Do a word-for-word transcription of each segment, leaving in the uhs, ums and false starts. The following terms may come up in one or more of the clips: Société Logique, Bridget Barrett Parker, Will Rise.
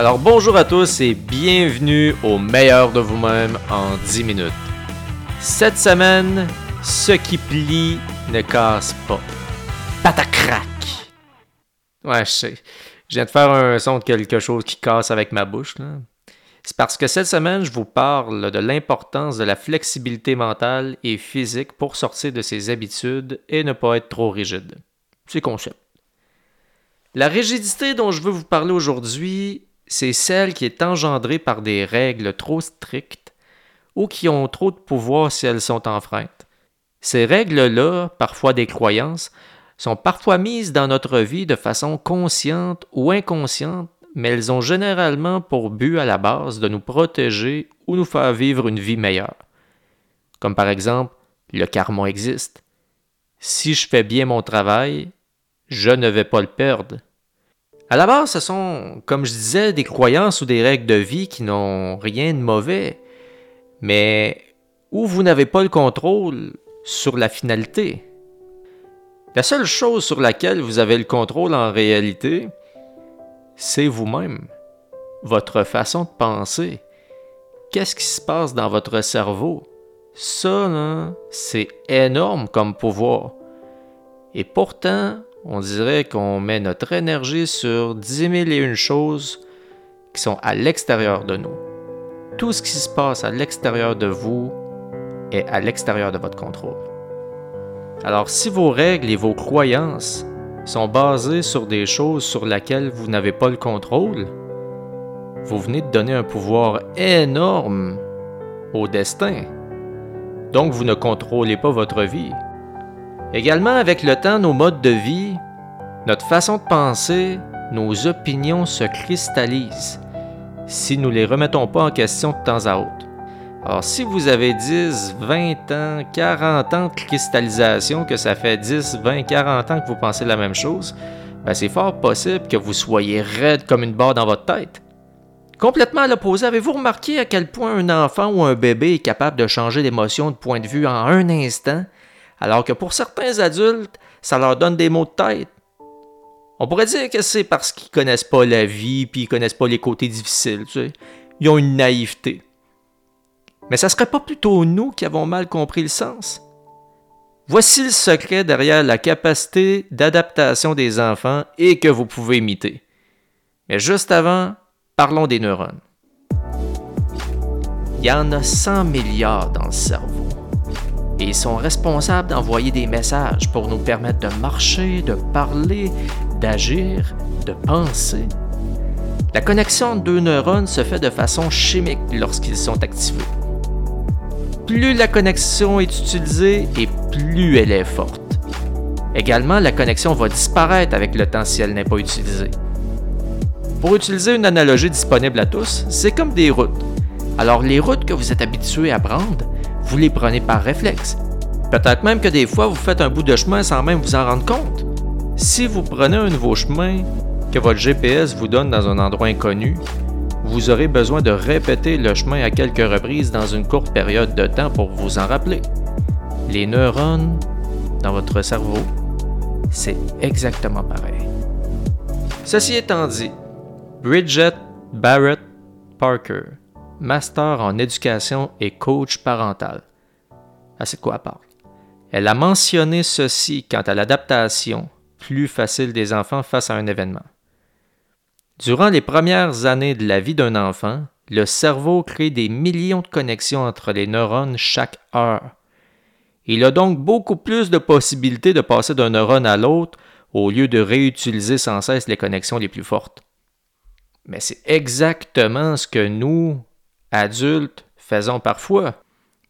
Alors bonjour à tous et bienvenue au meilleur de vous-même en dix minutes. Cette semaine, ce qui plie ne casse pas. Patacrac! Ouais, je sais. Je viens de faire un son de quelque chose qui casse avec ma bouche, là. C'est parce que cette semaine, je vous parle de l'importance de la flexibilité mentale et physique pour sortir de ses habitudes et ne pas être trop rigide. C'est concept. La rigidité dont je veux vous parler aujourd'hui, c'est celle qui est engendrée par des règles trop strictes ou qui ont trop de pouvoir si elles sont enfreintes. Ces règles-là, parfois des croyances, sont parfois mises dans notre vie de façon consciente ou inconsciente, mais elles ont généralement pour but à la base de nous protéger ou nous faire vivre une vie meilleure. Comme par exemple, le karma existe. Si je fais bien mon travail, je ne vais pas le perdre. À la base, ce sont, comme je disais, des croyances ou des règles de vie qui n'ont rien de mauvais, mais où vous n'avez pas le contrôle sur la finalité. La seule chose sur laquelle vous avez le contrôle en réalité, c'est vous-même, votre façon de penser. Qu'est-ce qui se passe dans votre cerveau? Ça, là, c'est énorme comme pouvoir. Et pourtant, on dirait qu'on met notre énergie sur dix mille et une choses qui sont à l'extérieur de nous. Tout ce qui se passe à l'extérieur de vous est à l'extérieur de votre contrôle. Alors, si vos règles et vos croyances sont basées sur des choses sur lesquelles vous n'avez pas le contrôle, vous venez de donner un pouvoir énorme au destin. Donc, vous ne contrôlez pas votre vie. Également, avec le temps, nos modes de vie, notre façon de penser, nos opinions se cristallisent si nous ne les remettons pas en question de temps à autre. Alors, si vous avez dix, vingt ans, quarante ans de cristallisation, que ça fait dix, vingt, quarante ans que vous pensez la même chose, ben c'est fort possible que vous soyez raide comme une barre dans votre tête. Complètement à l'opposé, avez-vous remarqué à quel point un enfant ou un bébé est capable de changer d'émotion de point de vue en un instant, alors que pour certains adultes, ça leur donne des maux de tête? On pourrait dire que c'est parce qu'ils connaissent pas la vie puis ils connaissent pas les côtés difficiles, tu sais. Ils ont une naïveté. Mais ça serait pas plutôt nous qui avons mal compris le sens? Voici le secret derrière la capacité d'adaptation des enfants et que vous pouvez imiter. Mais juste avant, parlons des neurones. Il y en a cent milliards dans le cerveau. Et ils sont responsables d'envoyer des messages pour nous permettre de marcher, de parler, d'agir, de penser. La connexion de deux neurones se fait de façon chimique lorsqu'ils sont activés. Plus la connexion est utilisée et plus elle est forte. Également, la connexion va disparaître avec le temps si elle n'est pas utilisée. Pour utiliser une analogie disponible à tous, c'est comme des routes. Alors les routes que vous êtes habitués à prendre, vous les prenez par réflexe. Peut-être même que des fois, vous faites un bout de chemin sans même vous en rendre compte. Si vous prenez un nouveau chemin que votre G P S vous donne dans un endroit inconnu, vous aurez besoin de répéter le chemin à quelques reprises dans une courte période de temps pour vous en rappeler. Les neurones dans votre cerveau, c'est exactement pareil. Ceci étant dit, Bridget Barrett Parker, master en éducation et coach parental. Ah, c'est de quoi elle parle. Elle a mentionné ceci quant à l'adaptation plus facile des enfants face à un événement. Durant les premières années de la vie d'un enfant, le cerveau crée des millions de connexions entre les neurones chaque heure. Il a donc beaucoup plus de possibilités de passer d'un neurone à l'autre au lieu de réutiliser sans cesse les connexions les plus fortes. Mais c'est exactement ce que nous, adultes, faisons parfois.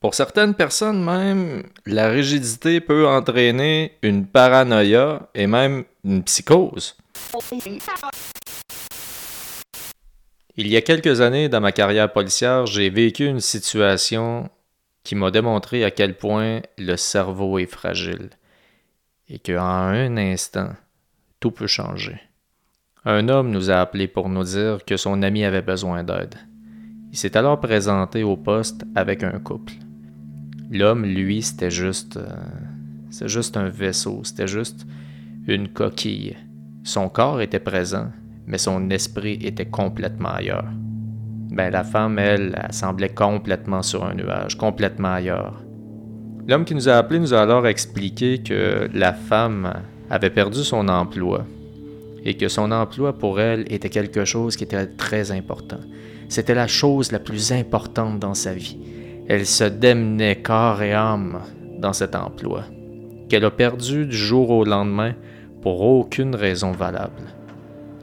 Pour certaines personnes même, la rigidité peut entraîner une paranoïa et même une psychose. Il y a quelques années dans ma carrière policière, j'ai vécu une situation qui m'a démontré à quel point le cerveau est fragile et qu'en un instant, tout peut changer. Un homme nous a appelés pour nous dire que son ami avait besoin d'aide. Il s'est alors présenté au poste avec un couple. L'homme, lui, c'était juste, euh, c'était juste un vaisseau, c'était juste une coquille. Son corps était présent, mais son esprit était complètement ailleurs. Ben, la femme, elle, elle semblait complètement sur un nuage, complètement ailleurs. L'homme qui nous a appelés nous a alors expliqué que la femme avait perdu son emploi et que son emploi pour elle était quelque chose qui était très important. C'était la chose la plus importante dans sa vie. Elle se démenait corps et âme dans cet emploi, qu'elle a perdu du jour au lendemain pour aucune raison valable.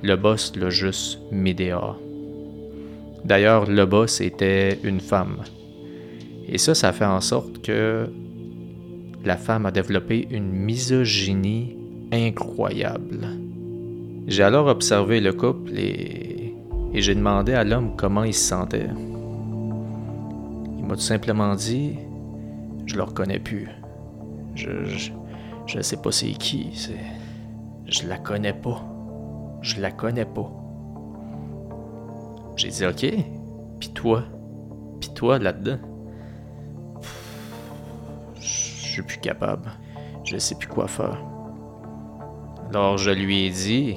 Le boss l'a juste mis dehors. D'ailleurs, le boss était une femme. Et ça, ça fait en sorte que la femme a développé une misogynie incroyable. J'ai alors observé le couple et, et j'ai demandé à l'homme comment il se sentait. Il m'a tout simplement dit « Je le reconnais plus. Je, je, je sais pas c'est qui. C'est, je la connais pas. Je la connais pas. » J'ai dit « Ok, pis toi? Pis toi là-dedans? » Je suis plus capable. Je sais plus quoi faire. Alors je lui ai dit,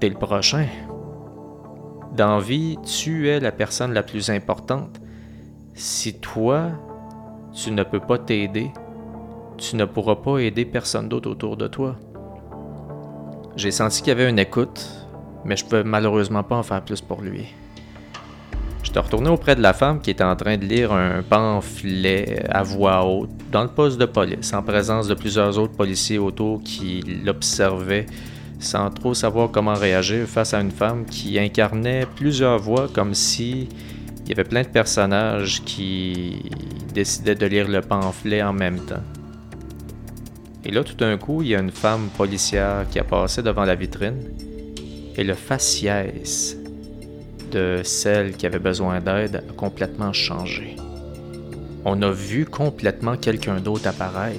t'es le prochain. Dans vie, tu es la personne la plus importante. Si toi, tu ne peux pas t'aider, tu ne pourras pas aider personne d'autre autour de toi. J'ai senti qu'il y avait une écoute, mais je ne pouvais malheureusement pas en faire plus pour lui. J'étais retourné auprès de la femme qui était en train de lire un pamphlet à voix haute dans le poste de police, en présence de plusieurs autres policiers autour qui l'observaient sans trop savoir comment réagir face à une femme qui incarnait plusieurs voix, comme si il y avait plein de personnages qui décidaient de lire le pamphlet en même temps. Et là, tout d'un coup, il y a une femme policière qui a passé devant la vitrine et le faciès de celle qui avait besoin d'aide a complètement changé. On a vu complètement quelqu'un d'autre apparaître.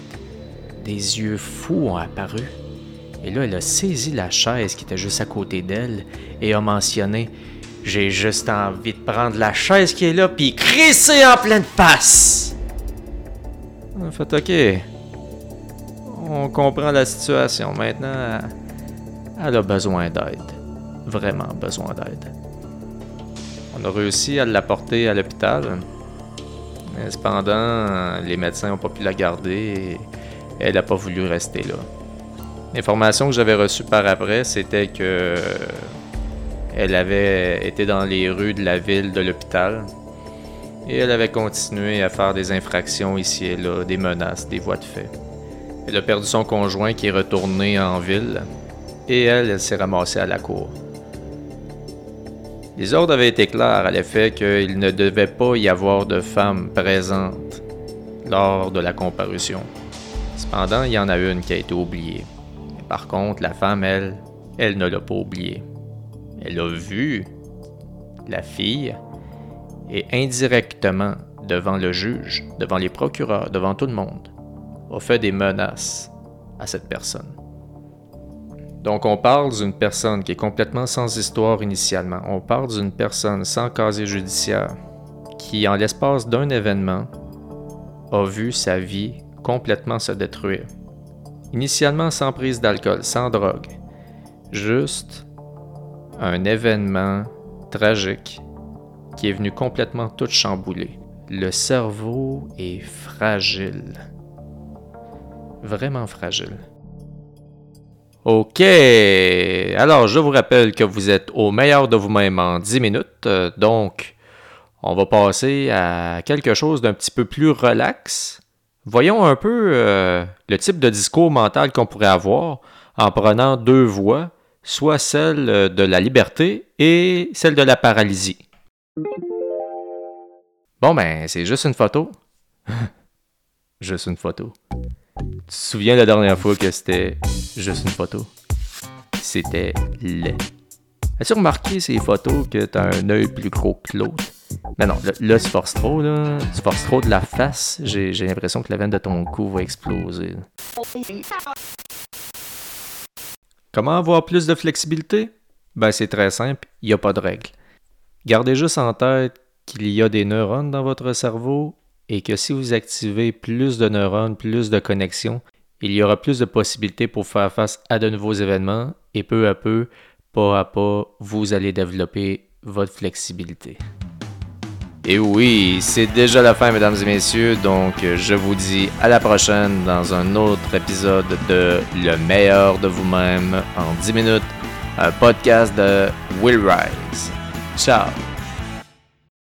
Des yeux fous ont apparu. Et là, elle a saisi la chaise qui était juste à côté d'elle et a mentionné « J'ai juste envie de prendre la chaise qui est là puis crisser en pleine face! » On a fait « Ok, on comprend la situation. Maintenant, elle a besoin d'aide. Vraiment besoin d'aide. » On a réussi à l'apporter à l'hôpital. Cependant, les médecins n'ont pas pu la garder et elle n'a pas voulu rester là. L'information que j'avais reçue par après, c'était que elle avait été dans les rues de la ville de l'hôpital et elle avait continué à faire des infractions ici et là, des menaces, des voies de fait. Elle a perdu son conjoint qui est retourné en ville et elle, elle s'est ramassée à la cour. Les ordres avaient été clairs à l'effet qu'il ne devait pas y avoir de femmes présentes lors de la comparution. Cependant, il y en a une qui a été oubliée. Par contre, la femme, elle, elle ne l'a pas oubliée. Elle a vu la fille et indirectement, devant le juge, devant les procureurs, devant tout le monde, a fait des menaces à cette personne. Donc, on parle d'une personne qui est complètement sans histoire initialement. On parle d'une personne sans casier judiciaire qui, en l'espace d'un événement, a vu sa vie complètement se détruire. Initialement sans prise d'alcool, sans drogue. Juste un événement tragique qui est venu complètement tout chambouler. Le cerveau est fragile. Vraiment fragile. Ok, alors je vous rappelle que vous êtes au meilleur de vous-même en dix minutes, donc on va passer à quelque chose d'un petit peu plus relax. Voyons un peu euh, le type de discours mental qu'on pourrait avoir en prenant deux voies, soit celle de la liberté et celle de la paralysie. Bon ben, c'est juste une photo. Juste une photo. Tu te souviens la dernière fois que c'était juste une photo? C'était laid. As-tu remarqué ces photos que t'as un œil plus gros que l'autre? Non, non, là, tu forces trop, là. Tu forces trop de la face. J'ai, j'ai l'impression que la veine de ton cou va exploser. Comment avoir plus de flexibilité? Ben, c'est très simple. Il n'y a pas de règle. Gardez juste en tête qu'il y a des neurones dans votre cerveau et que si vous activez plus de neurones, plus de connexions, Il y aura plus de possibilités pour faire face à de nouveaux événements et peu à peu, pas à pas, vous allez développer votre flexibilité. Et oui, c'est déjà la fin, mesdames et messieurs, donc je vous dis à la prochaine dans un autre épisode de Le meilleur de vous-même en dix minutes, un podcast de Will Rise. Ciao!